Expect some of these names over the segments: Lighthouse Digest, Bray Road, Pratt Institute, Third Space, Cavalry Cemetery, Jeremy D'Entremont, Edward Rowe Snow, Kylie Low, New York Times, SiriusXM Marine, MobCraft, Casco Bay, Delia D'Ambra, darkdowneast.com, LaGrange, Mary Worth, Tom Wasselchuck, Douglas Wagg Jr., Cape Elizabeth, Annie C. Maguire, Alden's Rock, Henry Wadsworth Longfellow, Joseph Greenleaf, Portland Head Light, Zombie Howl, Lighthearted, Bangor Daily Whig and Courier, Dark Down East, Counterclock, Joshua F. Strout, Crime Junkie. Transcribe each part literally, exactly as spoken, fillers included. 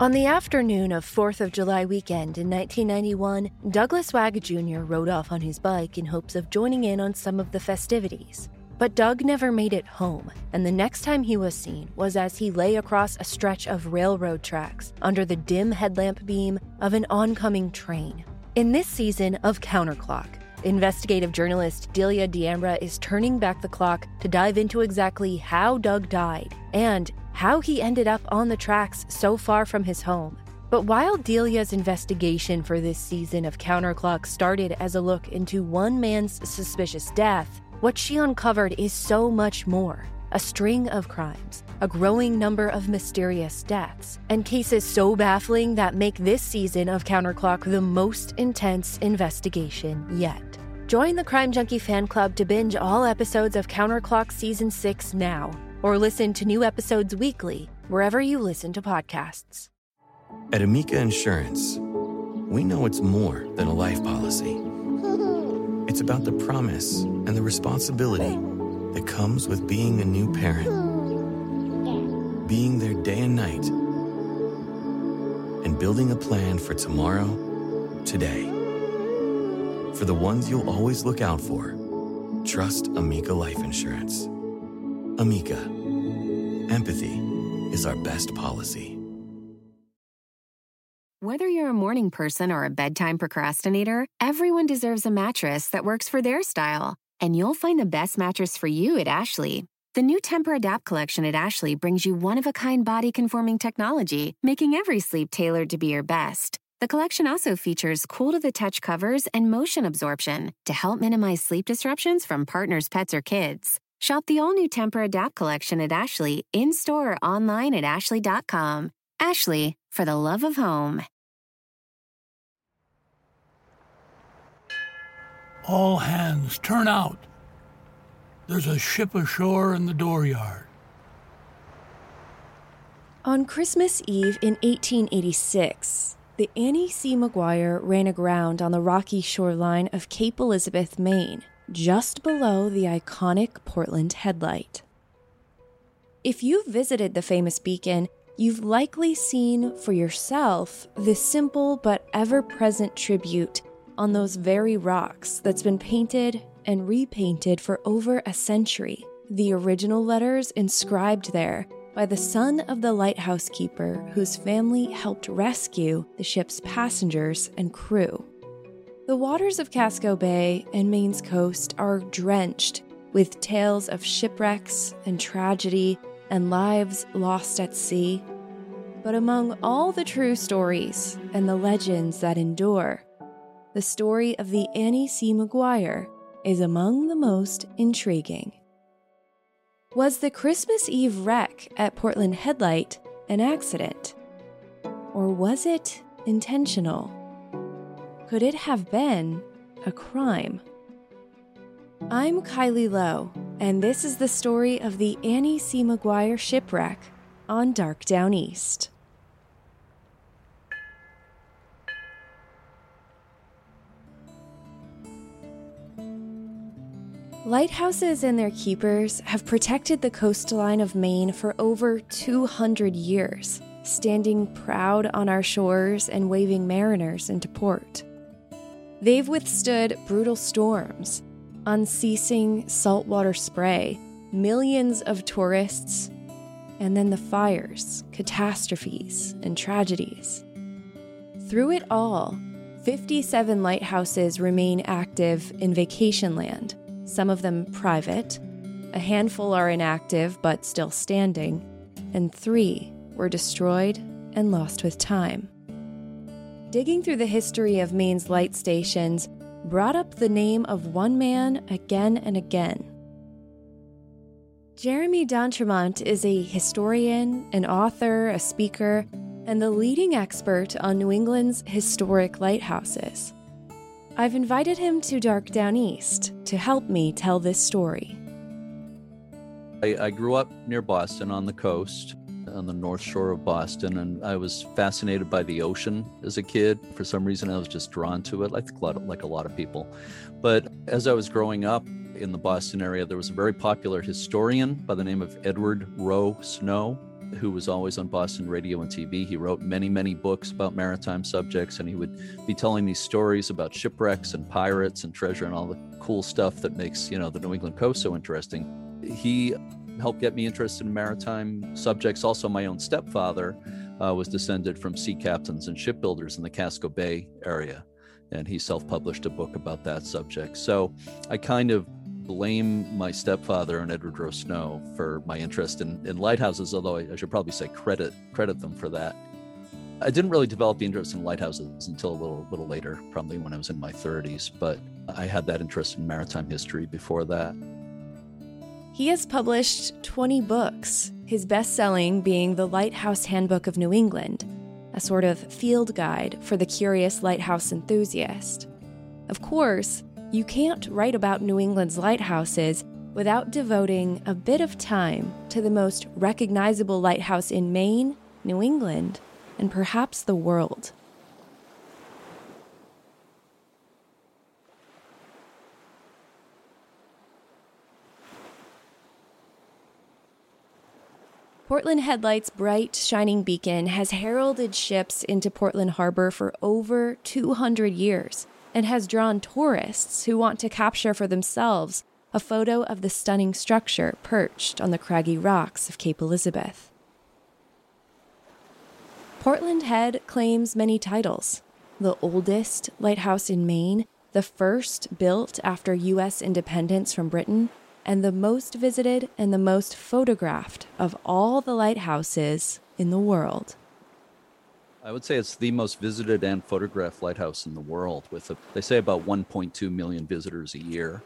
On the afternoon of fourth of July weekend in nineteen ninety-one, Douglas Wagg Junior rode off on his bike in hopes of joining in on some of the festivities. But Doug never made it home, and the next time he was seen was as he lay across a stretch of railroad tracks under the dim headlamp beam of an oncoming train. In this season of Counterclock, investigative journalist Delia D'Ambra is turning back the clock to dive into exactly how Doug died and how he ended up on the tracks so far from his home. But while Delia's investigation for this season of Counterclock started as a look into one man's suspicious death, what she uncovered is so much more. A string of crimes, a growing number of mysterious deaths, and cases so baffling that make this season of Counterclock the most intense investigation yet. Join the Crime Junkie fan club to binge all episodes of Counterclock Season six now, or listen to new episodes weekly, wherever you listen to podcasts. At Amica Insurance, we know it's more than a life policy. It's about the promise and the responsibility that comes with being a new parent, being there day and night, and building a plan for tomorrow, today. For the ones you'll always look out for, trust Amica Life Insurance. Amica, empathy is our best policy. Whether you're a morning person or a bedtime procrastinator, everyone deserves a mattress that works for their style. And you'll find the best mattress for you at Ashley. The new Tempur-Adapt collection at Ashley brings you one-of-a-kind body-conforming technology, making every sleep tailored to be your best. The collection also features cool-to-the-touch covers and motion absorption to help minimize sleep disruptions from partners, pets, or kids. Shop the all-new Tempur-Adapt collection at Ashley in-store or online at ashley dot com. Ashley, for the love of home. All hands, turn out. There's a ship ashore in the dooryard. On Christmas Eve in eighteen eighty-six, the Annie C. Maguire ran aground on the rocky shoreline of Cape Elizabeth, Maine, just below the iconic Portland Head Light. If you've visited the famous beacon, you've likely seen for yourself the simple but ever-present tribute on those very rocks that's been painted and repainted for over a century, the original letters inscribed there by the son of the lighthouse keeper whose family helped rescue the ship's passengers and crew. The waters of Casco Bay and Maine's coast are drenched with tales of shipwrecks and tragedy and lives lost at sea. But among all the true stories and the legends that endure, the story of the Annie C. Maguire is among the most intriguing. Was the Christmas Eve wreck at Portland Head Light an accident? Or was it intentional? Could it have been a crime? I'm Kylie Low, and this is the story of the Annie C. Maguire shipwreck on Dark Down East. Lighthouses and their keepers have protected the coastline of Maine for over two hundred years, standing proud on our shores and waving mariners into port. They've withstood brutal storms, unceasing saltwater spray, millions of tourists, and then the fires, catastrophes, and tragedies. Through it all, fifty-seven lighthouses remain active in vacation land, some of them private, a handful are inactive but still standing, and three were destroyed and lost with time. Digging through the history of Maine's light stations brought up the name of one man again and again. Jeremy D'Entremont is a historian, an author, a speaker, and the leading expert on New England's historic lighthouses. I've invited him to Dark Down East to help me tell this story. I, I grew up near Boston on the coast, on the north shore of Boston, and I was fascinated by the ocean as a kid. For some reason, I was just drawn to it, like a lot of, like a lot of people. But as I was growing up in the Boston area, there was a very popular historian by the name of Edward Rowe Snow. who was always on Boston radio and T V. He wrote many, many books about maritime subjects, and he would be telling these stories about shipwrecks and pirates and treasure and all the cool stuff that makes, you know, the New England coast so interesting. He helped get me interested in maritime subjects. Also, my own stepfather uh, was descended from sea captains and shipbuilders in the Casco Bay area, and he self-published a book about that subject. So I kind of blame my stepfather and Edward Rowe Snow for my interest in, in lighthouses, although I, I should probably say credit credit them for that. I didn't really develop the interest in lighthouses until a little little later, probably when I was in my thirties, but I had that interest in maritime history before that. He has published twenty books, his best-selling being The Lighthouse Handbook of New England, a sort of field guide for the curious lighthouse enthusiast. Of course, you can't write about New England's lighthouses without devoting a bit of time to the most recognizable lighthouse in Maine, New England, and perhaps the world. Portland Head Light's bright, shining beacon has heralded ships into Portland Harbor for over two hundred years and has drawn tourists who want to capture for themselves a photo of the stunning structure perched on the craggy rocks of Cape Elizabeth. Portland Head claims many titles: the oldest lighthouse in Maine, the first built after U S independence from Britain, and the most visited and the most photographed of all the lighthouses in the world. I would say it's the most visited and photographed lighthouse in the world, with, a, they say, about one point two million visitors a year.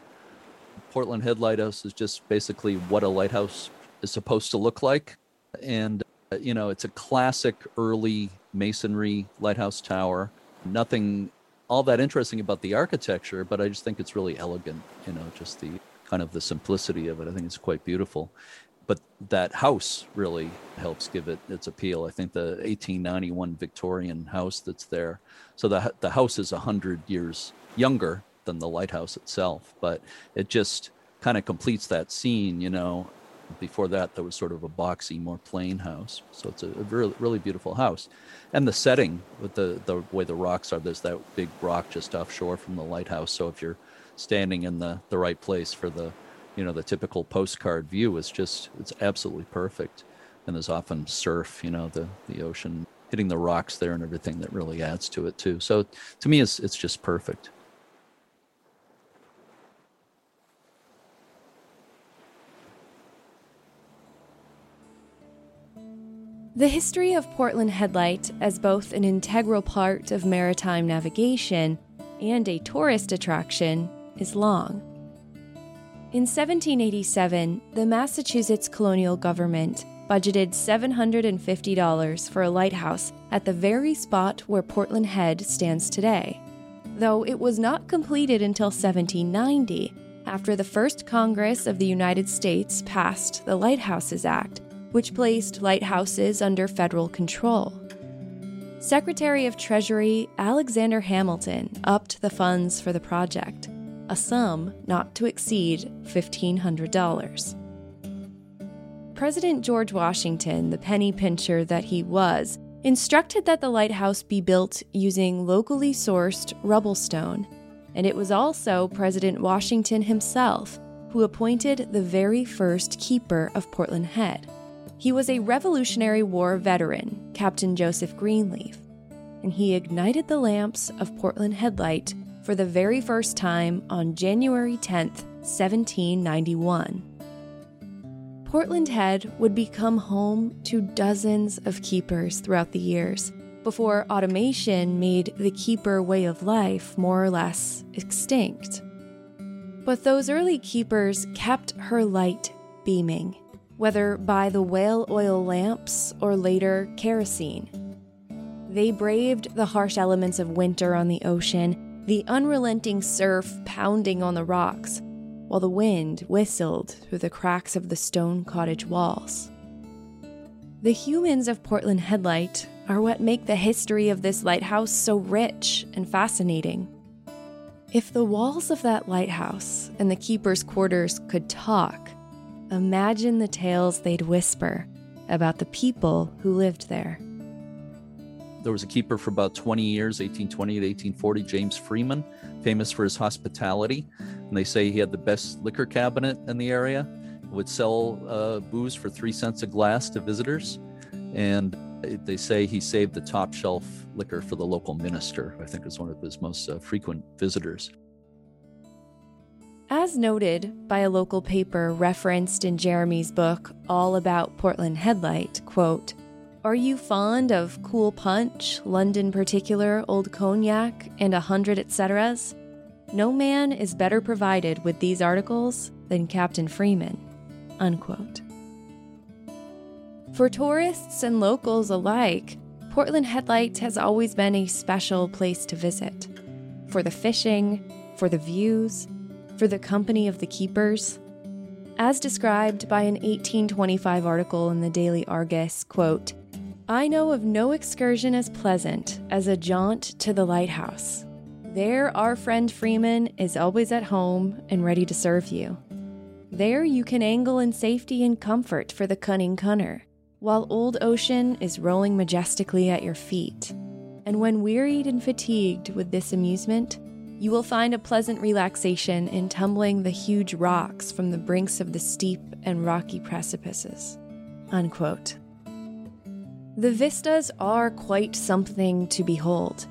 Portland Head Lighthouse is just basically what a lighthouse is supposed to look like, and you know, it's a classic early masonry lighthouse tower. Nothing all that interesting about the architecture, but I just think it's really elegant, you know, just the kind of the simplicity of it. I think it's quite beautiful. But that house really helps give it its appeal. I think the eighteen ninety-one Victorian house that's there. So the the house is one hundred years younger than the lighthouse itself, but it just kind of completes that scene, you know. Before that, there was sort of a boxy, more plain house. So it's a really, really beautiful house. And the setting, with the, the way the rocks are, there's that big rock just offshore from the lighthouse. So if you're standing in the, the right place for the, you know, the typical postcard view, is just, it's absolutely perfect. And there's often surf, you know, the, the ocean hitting the rocks there and everything that really adds to it too. So to me, it's it's just perfect. The history of Portland Head Light as both an integral part of maritime navigation and a tourist attraction is long. In seventeen eighty-seven, the Massachusetts colonial government budgeted seven hundred fifty dollars for a lighthouse at the very spot where Portland Head stands today, though it was not completed until seventeen ninety, after the first Congress of the United States passed the Lighthouses Act, which placed lighthouses under federal control. Secretary of Treasury Alexander Hamilton upped the funds for the project, a sum not to exceed fifteen hundred dollars. President George Washington, the penny pincher that he was, instructed that the lighthouse be built using locally sourced rubble stone, and it was also President Washington himself who appointed the very first keeper of Portland Head. He was a Revolutionary War veteran, Captain Joseph Greenleaf, and he ignited the lamps of Portland Head Light for the very first time on January tenth, seventeen ninety-one. Portland Head would become home to dozens of keepers throughout the years, before automation made the keeper way of life more or less extinct. But those early keepers kept her light beaming, whether by the whale oil lamps or later kerosene. They braved the harsh elements of winter on the ocean, the unrelenting surf pounding on the rocks, while the wind whistled through the cracks of the stone cottage walls. The humans of Portland Head Light are what make the history of this lighthouse so rich and fascinating. If the walls of that lighthouse and the keeper's quarters could talk, imagine the tales they'd whisper about the people who lived there. There was a keeper for about twenty years, eighteen twenty to eighteen forty, James Freeman, famous for his hospitality. And they say he had the best liquor cabinet in the area, would sell uh, booze for three cents a glass to visitors. And they say he saved the top shelf liquor for the local minister, who I think was one of his most uh, frequent visitors. As noted by a local paper referenced in Jeremy's book, All About Portland Head Light, quote, "Are you fond of cool punch, London particular, old cognac, and a hundred et ceteras? No man is better provided with these articles than Captain Freeman," unquote. For tourists and locals alike, Portland Head Light has always been a special place to visit. For the fishing, for the views, for the company of the keepers. As described by an eighteen twenty-five article in the Daily Argus, quote, "I know of no excursion as pleasant as a jaunt to the lighthouse. There our friend Freeman is always at home and ready to serve you. There you can angle in safety and comfort for the cunning cunner, while old ocean is rolling majestically at your feet. And when wearied and fatigued with this amusement, you will find a pleasant relaxation in tumbling the huge rocks from the brinks of the steep and rocky precipices," unquote. The vistas are quite something to behold,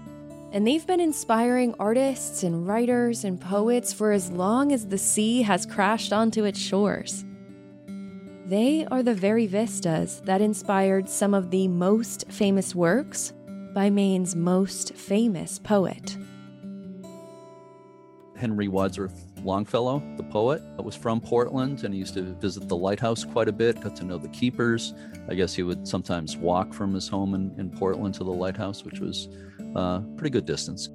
and they've been inspiring artists and writers and poets for as long as the sea has crashed onto its shores. They are the very vistas that inspired some of the most famous works by Maine's most famous poet. Henry Wadsworth Longfellow, the poet, was from Portland, and he used to visit the lighthouse quite a bit, got to know the keepers. I guess he would sometimes walk from his home in, in Portland to the lighthouse, which was a uh, pretty good distance.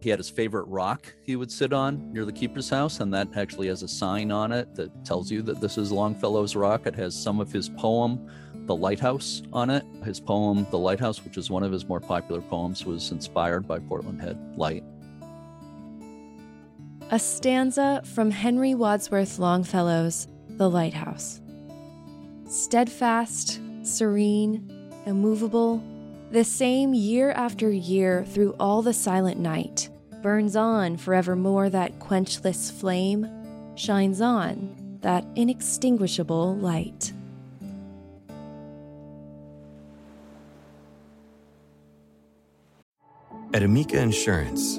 He had his favorite rock he would sit on near the keeper's house, and that actually has a sign on it that tells you that this is Longfellow's rock. It has some of his poem, The Lighthouse, on it. His poem, The Lighthouse, which is one of his more popular poems, was inspired by Portland Head Light. A stanza from Henry Wadsworth Longfellow's The Lighthouse. "Steadfast, serene, immovable, the same year after year through all the silent night, burns on forevermore that quenchless flame, shines on that inextinguishable light." At Amica Insurance,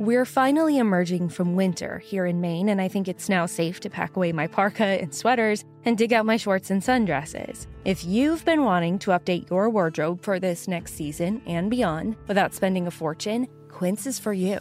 We're finally emerging from winter here in Maine, and I think it's now safe to pack away my parka and sweaters and dig out my shorts and sundresses. If you've been wanting to update your wardrobe for this next season and beyond without spending a fortune, Quince is for you.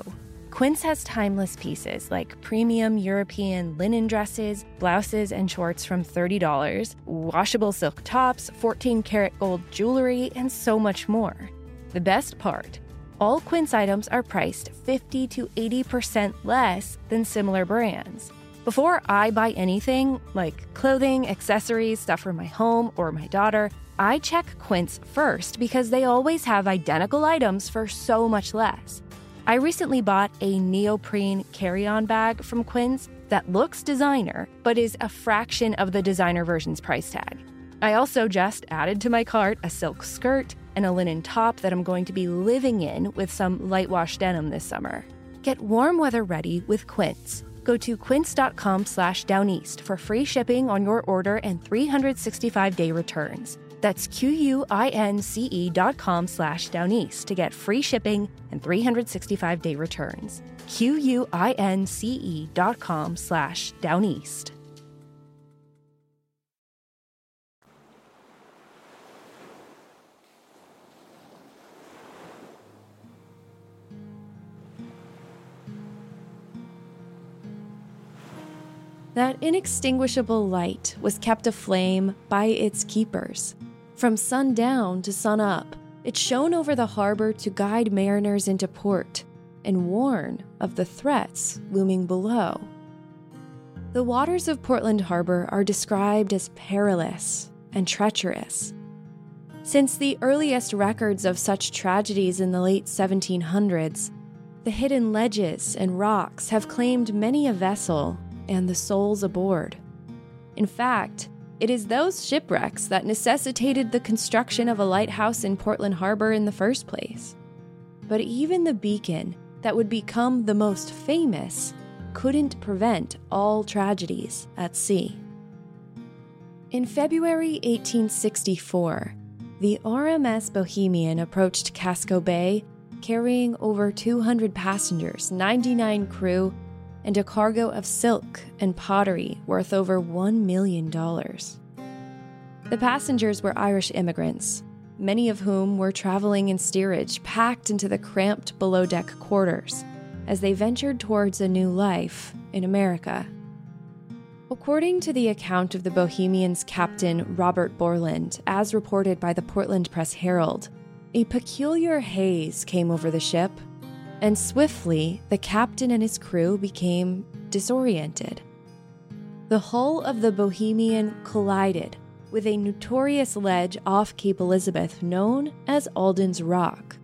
Quince has timeless pieces like premium European linen dresses, blouses, and shorts from thirty dollars, washable silk tops, fourteen karat gold jewelry, and so much more. The best part? All Quince items are priced fifty to eighty percent less than similar brands. Before I buy anything, like clothing, accessories, stuff for my home or my daughter, I check Quince first because they always have identical items for so much less. I recently bought a neoprene carry-on bag from Quince that looks designer, but is a fraction of the designer version's price tag. I also just added to my cart a silk skirt and a linen top that I'm going to be living in with some light wash denim this summer. Get warm weather ready with Quince. Go to quince.com slash downeast for free shipping on your order and three sixty-five day returns. That's Q-U-I-N-C-E dot com slash downeast to get free shipping and three sixty-five day returns. Q-U-I-N-C-E dot com slash downeast. That inextinguishable light was kept aflame by its keepers, From sundown to sunup, it shone over the harbor to guide mariners into port and warn of the threats looming below. The waters of Portland Harbor are described as perilous and treacherous. Since the earliest records of such tragedies in the late seventeen hundreds, the hidden ledges and rocks have claimed many a vessel and the souls aboard. In fact, it is those shipwrecks that necessitated the construction of a lighthouse in Portland Harbor in the first place. But even the beacon that would become the most famous couldn't prevent all tragedies at sea. In February eighteen sixty-four, the R M S Bohemian approached Casco Bay, carrying over two hundred passengers, ninety-nine crew, and a cargo of silk and pottery worth over one million dollars. The passengers were Irish immigrants, many of whom were traveling in steerage, packed into the cramped below-deck quarters as they ventured towards a new life in America. According to the account of the Bohemian's captain, Robert Borland, as reported by the Portland Press-Herald, a peculiar haze came over the ship, and swiftly, the captain and his crew became disoriented. The hull of the Bohemian collided with a notorious ledge off Cape Elizabeth known as Alden's Rock.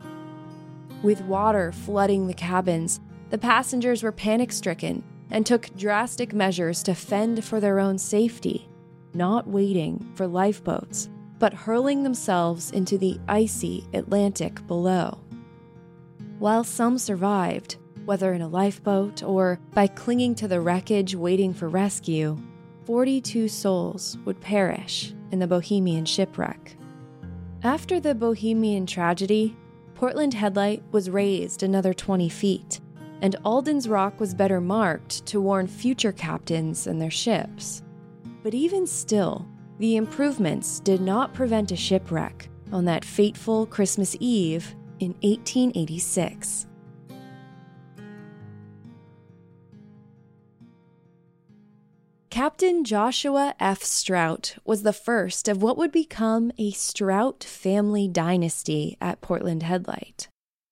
With water flooding the cabins, the passengers were panic-stricken and took drastic measures to fend for their own safety, not waiting for lifeboats, but hurling themselves into the icy Atlantic below. While some survived, whether in a lifeboat or by clinging to the wreckage waiting for rescue, forty-two souls would perish in the Bohemian shipwreck. After the Bohemian tragedy, Portland Head Light was raised another twenty feet, and Alden's Rock was better marked to warn future captains and their ships. But even still, the improvements did not prevent a shipwreck on that fateful Christmas Eve in eighteen eighty-six. Captain Joshua F. Strout was the first of what would become a Strout family dynasty at Portland Head Light.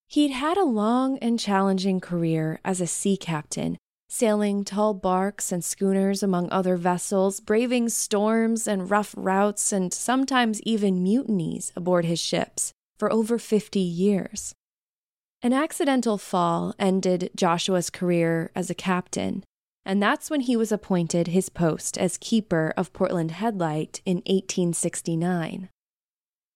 He'd had a long and challenging career as a sea captain, sailing tall barks and schooners among other vessels, braving storms and rough routes, and sometimes even mutinies aboard his ships, for over fifty years. An accidental fall ended Joshua's career as a captain, and that's when he was appointed his post as keeper of Portland Head Light in eighteen sixty-nine.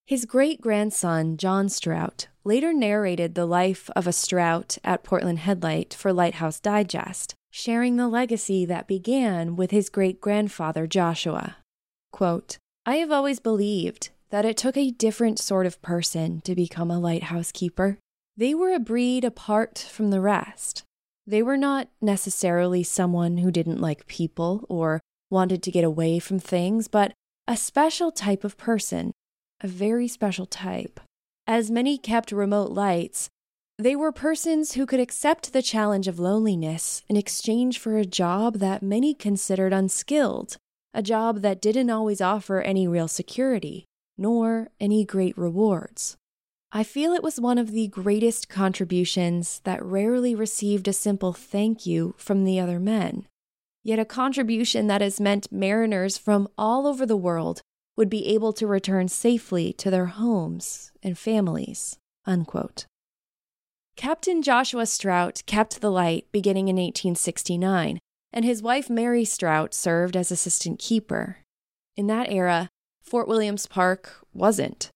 His great-grandson, John Strout, later narrated the life of a Strout at Portland Head Light for Lighthouse Digest, sharing the legacy that began with his great-grandfather Joshua. Quote, "I have always believed that it took a different sort of person to become a lighthouse keeper. They were a breed apart from the rest. They were not necessarily someone who didn't like people or wanted to get away from things, but a special type of person, a very special type. As many kept remote lights, they were persons who could accept the challenge of loneliness in exchange for a job that many considered unskilled, a job that didn't always offer any real security, nor any great rewards. I feel it was one of the greatest contributions that rarely received a simple thank you from the other men, yet a contribution that has meant mariners from all over the world would be able to return safely to their homes and families." Unquote. Captain Joshua Strout kept the light beginning in eighteen sixty-nine, and his wife Mary Strout served as assistant keeper. In that era, Fort Williams Park wasn't.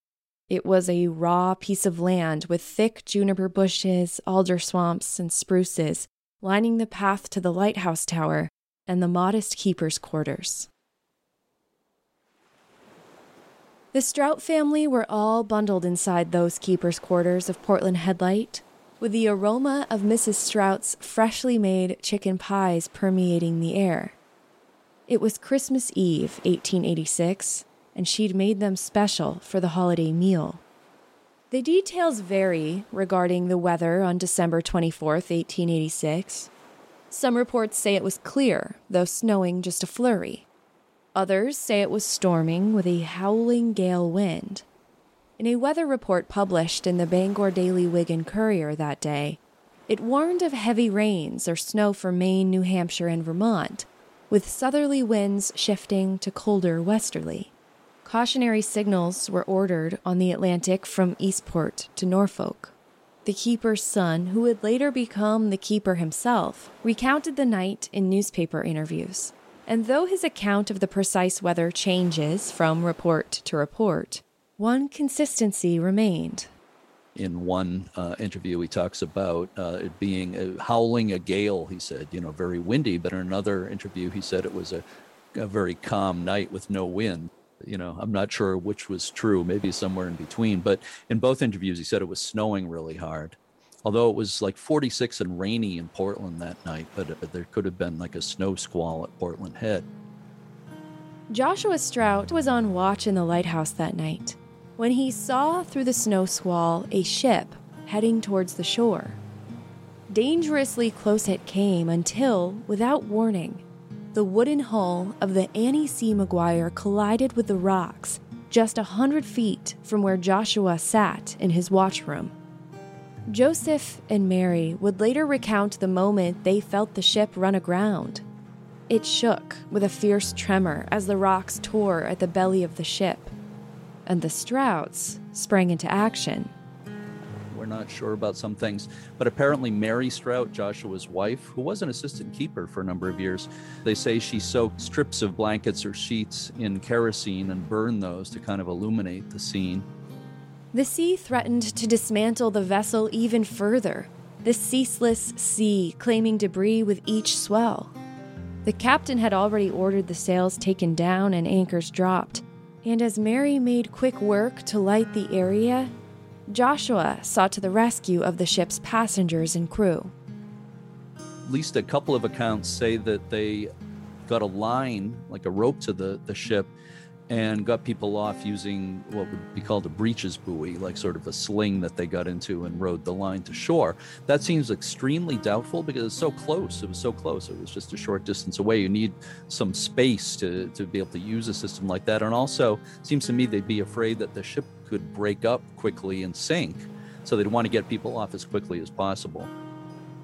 It was a raw piece of land with thick juniper bushes, alder swamps, and spruces lining the path to the lighthouse tower and the modest keeper's quarters. The Strout family were all bundled inside those keeper's quarters of Portland Head Light, with the aroma of Missus Strout's freshly made chicken pies permeating the air. It was Christmas Eve, eighteen eighty-six, and she'd made them special for the holiday meal. The details vary regarding the weather on December twenty-fourth, eighteen eighty-six. Some reports say it was clear, though snowing just a flurry. Others say it was storming with a howling gale wind. In a weather report published in the Bangor Daily Whig and Courier that day, it warned of heavy rains or snow for Maine, New Hampshire, and Vermont, with southerly winds shifting to colder westerly. Cautionary signals were ordered on the Atlantic from Eastport to Norfolk. The keeper's son, who would later become the keeper himself, recounted the night in newspaper interviews. And though his account of the precise weather changes from report to report, one consistency remained. In one uh, interview, he talks about uh, it being a, howling a gale, he said, you know, very windy. But in another interview, he said it was a, a very calm night with no wind. You know, I'm not sure which was true, maybe somewhere in between. But in both interviews, he said it was snowing really hard, although it was like forty-six and rainy in Portland that night. But uh, there could have been like a snow squall at Portland Head. Joshua Strout was on watch in the lighthouse that night when he saw through the snow squall a ship heading towards the shore. Dangerously close it came until, without warning, the wooden hull of the Annie C. Maguire collided with the rocks just a hundred feet from where Joshua sat in his watchroom. Joseph and Mary would later recount the moment they felt the ship run aground. It shook with a fierce tremor as the rocks tore at the belly of the ship, and the Strouts sprang into action. We're not sure about some things, but apparently Mary Strout, Joshua's wife, who was an assistant keeper for a number of years, they say she soaked strips of blankets or sheets in kerosene and burned those to kind of illuminate the scene. The sea threatened to dismantle the vessel even further, the ceaseless sea claiming debris with each swell. The captain had already ordered the sails taken down and anchors dropped, and as Mary made quick work to light the area, Joshua sought to the rescue of the ship's passengers and crew. At least a couple of accounts say that they got a line, like a rope to the, the ship, and got people off using what would be called a breeches buoy, like sort of a sling that they got into and rode the line to shore. That seems extremely doubtful because it's so close. It was so close. It was just a short distance away. You need some space to, to be able to use a system like that. And also, it seems to me they'd be afraid that the ship could break up quickly and sink. So they'd want to get people off as quickly as possible.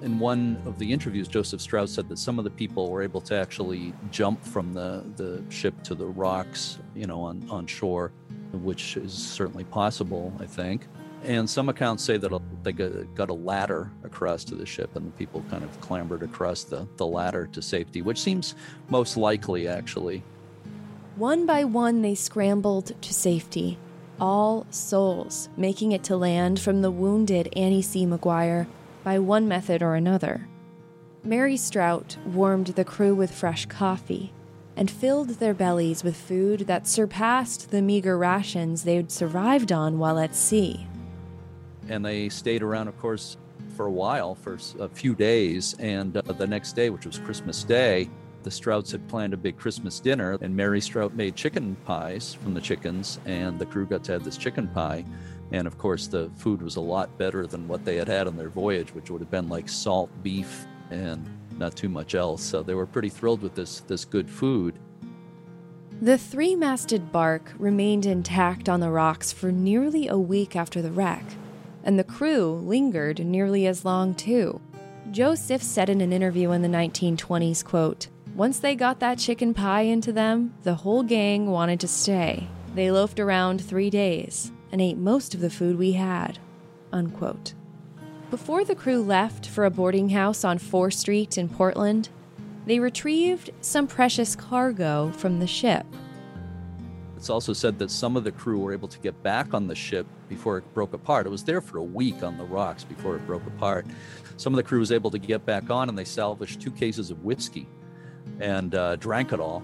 In one of the interviews, Joseph Strout said that some of the people were able to actually jump from the, the ship to the rocks, you know, on, on shore, which is certainly possible, I think. And some accounts say that they got a ladder across to the ship and the people kind of clambered across the, the ladder to safety, which seems most likely, actually. One by one, they scrambled to safety, all souls making it to land from the wounded Annie C. Maguire by one method or another. Mary Strout warmed the crew with fresh coffee and filled their bellies with food that surpassed the meager rations they'd survived on while at sea. And they stayed around, of course, for a while, for a few days, and uh, the next day, which was Christmas Day, the Strouts had planned a big Christmas dinner, and Mary Strout made chicken pies from the chickens, and the crew got to have this chicken pie. And of course, the food was a lot better than what they had had on their voyage, which would have been like salt beef and not too much else. So they were pretty thrilled with this, this good food. The three-masted bark remained intact on the rocks for nearly a week after the wreck, and the crew lingered nearly as long too. Joseph said in an interview in the nineteen twenties, quote, "Once they got that chicken pie into them, the whole gang wanted to stay. They loafed around three days. And ate most of the food we had," unquote. Before the crew left for a boarding house on fourth street in Portland, they retrieved some precious cargo from the ship. It's also said that some of the crew were able to get back on the ship before it broke apart. It was there for a week on the rocks before it broke apart. Some of the crew was able to get back on, and they salvaged two cases of whiskey and uh, drank it all.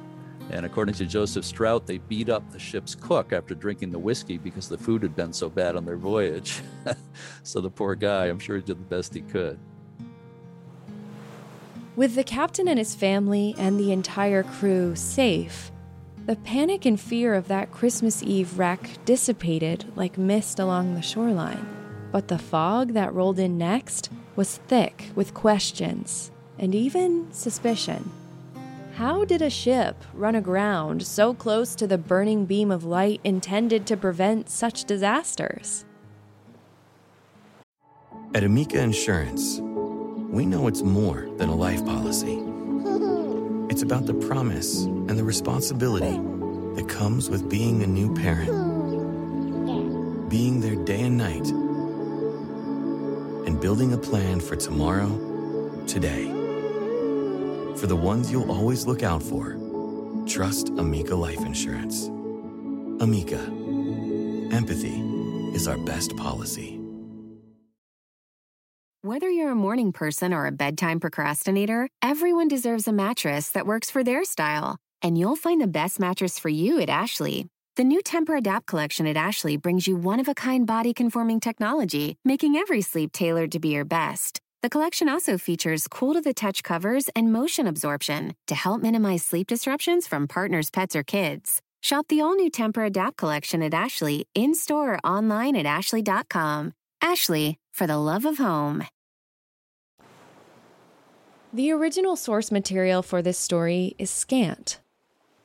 And according to Joseph Strout, they beat up the ship's cook after drinking the whiskey because the food had been so bad on their voyage. So the poor guy, I'm sure he did the best he could. With the captain and his family and the entire crew safe, the panic and fear of that Christmas Eve wreck dissipated like mist along the shoreline. But the fog that rolled in next was thick with questions and even suspicion. How did a ship run aground so close to the burning beam of light intended to prevent such disasters? At Amica Insurance, we know it's more than a life policy. It's about the promise and the responsibility that comes with being a new parent, being there day and night, and building a plan for tomorrow, today. For the ones you'll always look out for, trust Amica Life Insurance. Amica, empathy is our best policy. Whether you're a morning person or a bedtime procrastinator, everyone deserves a mattress that works for their style. And you'll find the best mattress for you at Ashley. The new Tempur-Adapt collection at Ashley brings you one-of-a-kind body-conforming technology, making every sleep tailored to be your best. The collection also features cool-to-the-touch covers and motion absorption to help minimize sleep disruptions from partners, pets, or kids. Shop the all-new Tempur-Adapt collection at Ashley in-store or online at ashley dot com. Ashley, for the love of home. The original source material for this story is scant.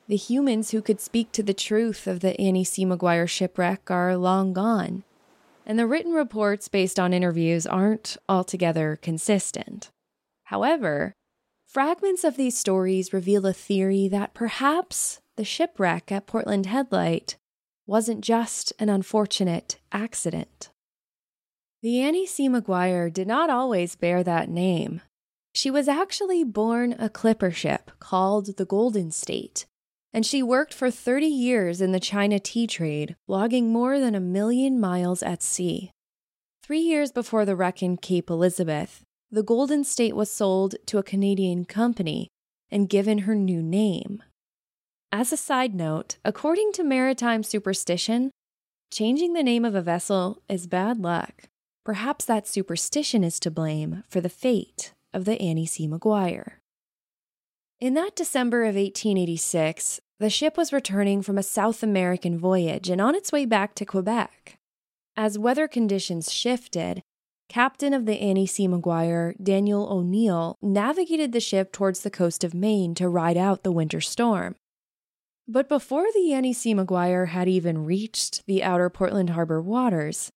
The humans who could speak to the truth of the Annie C. Maguire shipwreck are long gone, and the written reports based on interviews aren't altogether consistent. However, fragments of these stories reveal a theory that perhaps the shipwreck at Portland Head Light wasn't just an unfortunate accident. The Annie C. Maguire did not always bear that name. She was actually born a clipper ship called the Golden State, and she worked for thirty years in the China tea trade, logging more than a million miles at sea. Three years before the wreck in Cape Elizabeth, the Golden State was sold to a Canadian company and given her new name. As a side note, according to maritime superstition, changing the name of a vessel is bad luck. Perhaps that superstition is to blame for the fate of the Annie C. Maguire. In that December of eighteen eighty-six, the ship was returning from a South American voyage and on its way back to Quebec. As weather conditions shifted, captain of the Annie C. Maguire, Daniel O'Neill, navigated the ship towards the coast of Maine to ride out the winter storm. But before the Annie C. Maguire had even reached the outer Portland Harbor waters,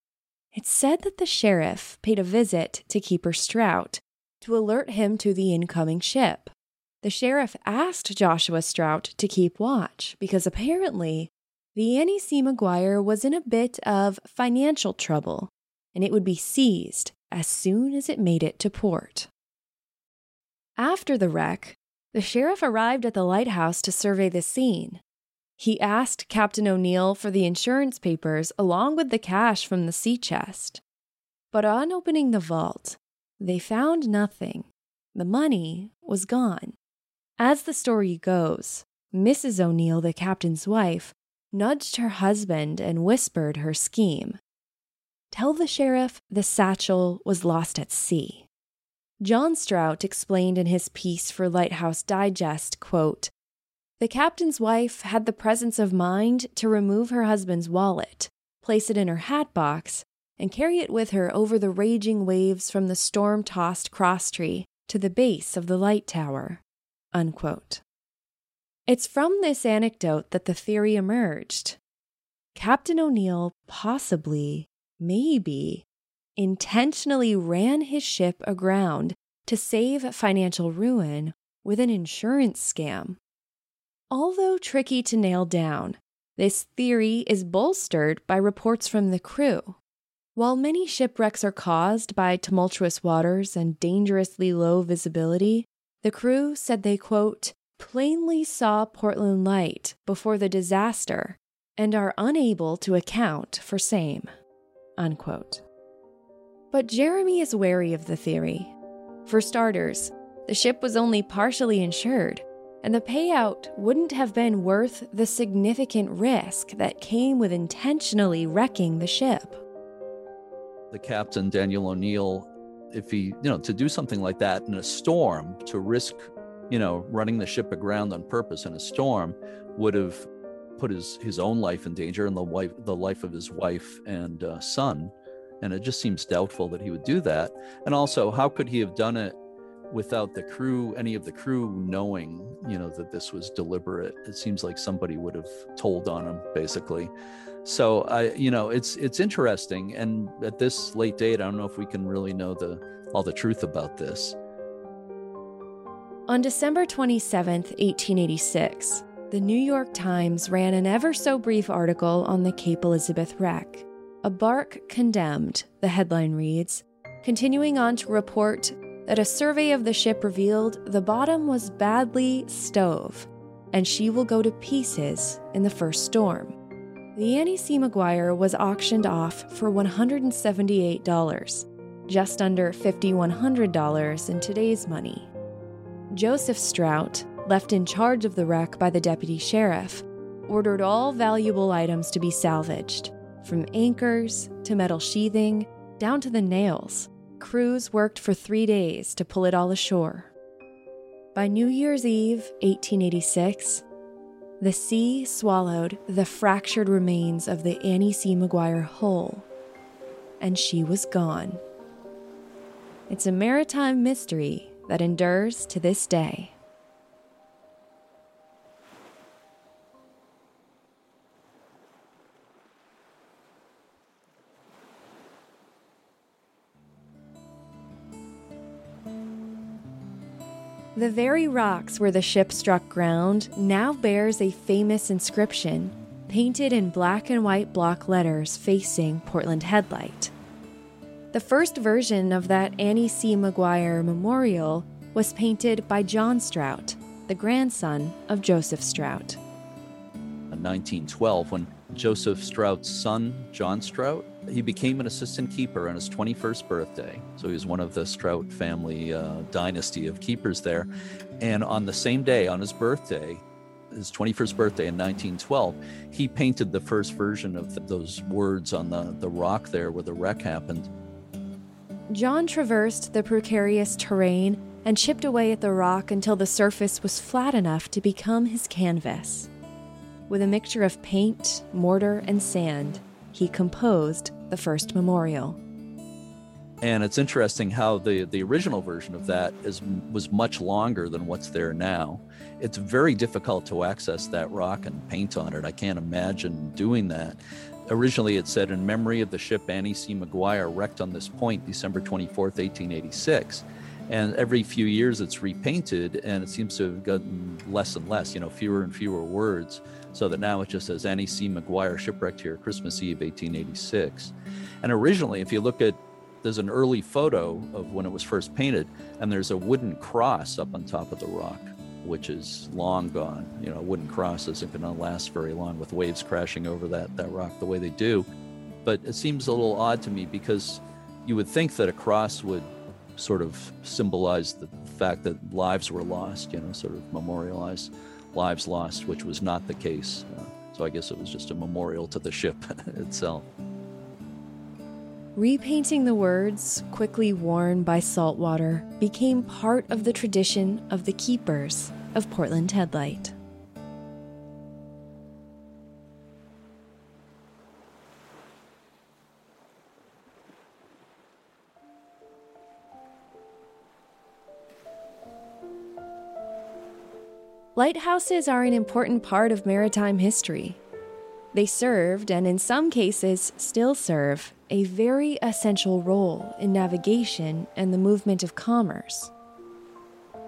it's said that the sheriff paid a visit to Keeper Strout to alert him to the incoming ship. The sheriff asked Joshua Strout to keep watch because apparently the Annie C. Maguire was in a bit of financial trouble and it would be seized as soon as it made it to port. After the wreck, the sheriff arrived at the lighthouse to survey the scene. He asked Captain O'Neill for the insurance papers along with the cash from the sea chest. But on opening the vault, they found nothing. The money was gone. As the story goes, Missus O'Neill, the captain's wife, nudged her husband and whispered her scheme. Tell the sheriff the satchel was lost at sea. John Strout explained in his piece for Lighthouse Digest, quote, "The captain's wife had the presence of mind to remove her husband's wallet, place it in her hat box, and carry it with her over the raging waves from the storm-tossed crosstree to the base of the light tower." Unquote. It's from this anecdote that the theory emerged. Captain O'Neill possibly, maybe, intentionally ran his ship aground to save financial ruin with an insurance scam. Although tricky to nail down, this theory is bolstered by reports from the crew. While many shipwrecks are caused by tumultuous waters and dangerously low visibility, the crew said they, quote, "plainly saw Portland Light before the disaster and are unable to account for same," unquote. But Jeremy is wary of the theory. For starters, the ship was only partially insured, and the payout wouldn't have been worth the significant risk that came with intentionally wrecking the ship. The captain, Daniel O'Neill, if he, you know, to do something like that in a storm, to risk, you know, running the ship aground on purpose in a storm, would have put his, his own life in danger and the wife, the life of his wife and uh, son. And it just seems doubtful that he would do that. And also, how could he have done it without the crew, any of the crew knowing, you know, that this was deliberate. It seems like somebody would have told on him, basically. So I, you know, it's it's interesting. And at this late date, I don't know if we can really know the all the truth about this. On December twenty-seventh, eighteen eighty-six, the New York Times ran an ever so brief article on the Cape Elizabeth wreck. A bark condemned, the headline reads, continuing on to report that a survey of the ship revealed the bottom was badly stove, and she will go to pieces in the first storm. The Annie C. Maguire was auctioned off for one hundred seventy-eight dollars, just under fifty-one hundred dollars in today's money. Joseph Strout, left in charge of the wreck by the deputy sheriff, ordered all valuable items to be salvaged, from anchors to metal sheathing, down to the nails. Crews worked for three days to pull it all ashore. By New Year's Eve, eighteen eighty-six, the sea swallowed the fractured remains of the Annie C. Maguire whole, and she was gone. It's a maritime mystery that endures to this day. The very rocks where the ship struck ground now bears a famous inscription painted in black and white block letters facing Portland Head Light. The first version of that Annie C. Maguire memorial was painted by John Strout, the grandson of Joseph Strout. In nineteen twelve, when Joseph Strout's son, John Strout, he became an assistant keeper on his twenty-first birthday. So he was one of the Strout family uh, dynasty of keepers there. And on the same day, on his birthday, his twenty-first birthday in nineteen twelve, he painted the first version of the, those words on the, the rock there where the wreck happened. John traversed the precarious terrain and chipped away at the rock until the surface was flat enough to become his canvas. With a mixture of paint, mortar, and sand, he composed the first memorial. And it's interesting how the, the original version of that is was much longer than what's there now. It's very difficult to access that rock and paint on it. I can't imagine doing that. Originally, it said, in memory of the ship Annie C. Maguire wrecked on this point, December twenty-fourth, eighteen eighty-six. And every few years it's repainted, and it seems to have gotten less and less, you know, fewer and fewer words, so that now it just says Annie C. Maguire shipwrecked here Christmas Eve, eighteen eighty-six. And originally, if you look at, there's an early photo of when it was first painted, and there's a wooden cross up on top of the rock, which is long gone. You know, wooden cross isn't going to last very long with waves crashing over that, that rock the way they do. But it seems a little odd to me, because you would think that a cross would sort of symbolize the fact that lives were lost, you know, sort of memorialize lives lost, which was not the case. Uh, so I guess it was just a memorial to the ship itself. Repainting the words, quickly worn by salt water, became part of the tradition of the keepers of Portland Head Light. Lighthouses are an important part of maritime history. They served, and in some cases still serve, a very essential role in navigation and the movement of commerce.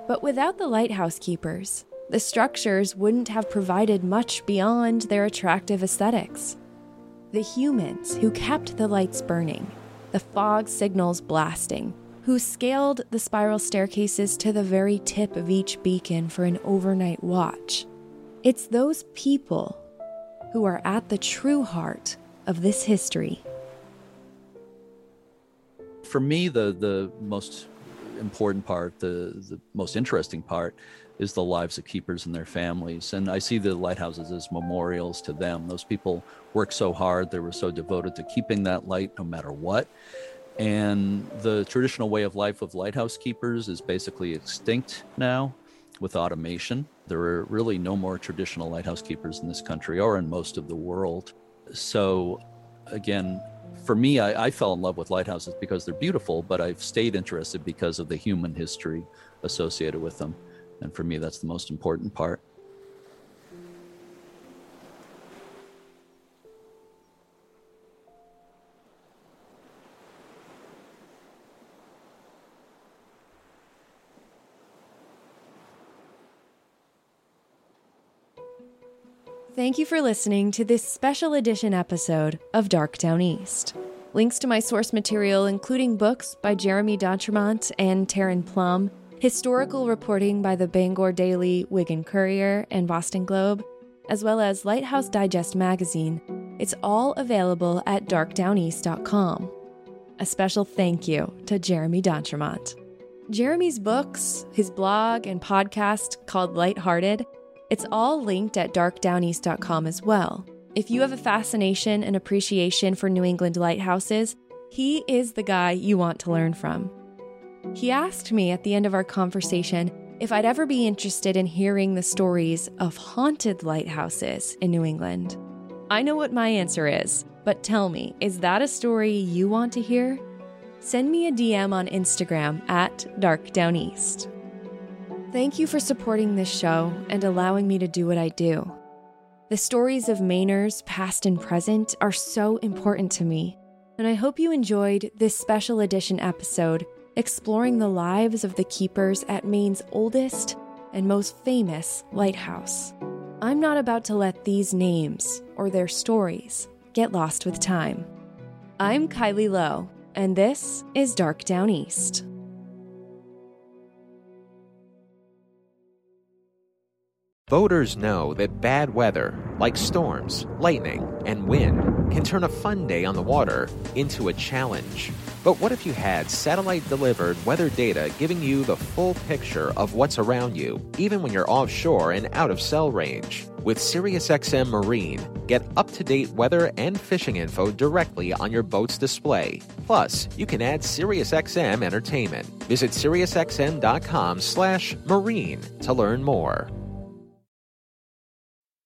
But without the lighthouse keepers, the structures wouldn't have provided much beyond their attractive aesthetics. The humans who kept the lights burning, the fog signals blasting, who scaled the spiral staircases to the very tip of each beacon for an overnight watch. It's those people who are at the true heart of this history. For me, the, the most important part, the, the most interesting part, is the lives of keepers and their families. And I see the lighthouses as memorials to them. Those people worked so hard, they were so devoted to keeping that light no matter what. And the traditional way of life of lighthouse keepers is basically extinct now with automation. There are really no more traditional lighthouse keepers in this country or in most of the world. So again, for me, I, I fell in love with lighthouses because they're beautiful, but I've stayed interested because of the human history associated with them. And for me, that's the most important part. Thank you for listening to this special edition episode of Dark Down East. Links to my source material, including books by Jeremy D'Entremont and Taryn Plum, historical reporting by the Bangor Daily Whig and Courier and Boston Globe, as well as Lighthouse Digest magazine, it's all available at dark down east dot com. A special thank you to Jeremy D'Entremont. Jeremy's books, his blog, and podcast called Lighthearted, it's all linked at dark down east dot com as well. If you have a fascination and appreciation for New England lighthouses, he is the guy you want to learn from. He asked me at the end of our conversation if I'd ever be interested in hearing the stories of haunted lighthouses in New England. I know what my answer is, but tell me, is that a story you want to hear? Send me a D M on Instagram at dark down east. Thank you for supporting this show and allowing me to do what I do. The stories of Mainers, past and present, are so important to me, and I hope you enjoyed this special edition episode exploring the lives of the keepers at Maine's oldest and most famous lighthouse. I'm not about to let these names or their stories get lost with time. I'm Kylie Low, and this is Dark Down East. Boaters know that bad weather, like storms, lightning, and wind, can turn a fun day on the water into a challenge. But what if you had satellite-delivered weather data giving you the full picture of what's around you, even when you're offshore and out of cell range? With SiriusXM Marine, get up-to-date weather and fishing info directly on your boat's display. Plus, you can add SiriusXM Entertainment. Visit SiriusXM dot com slash Marine to learn more.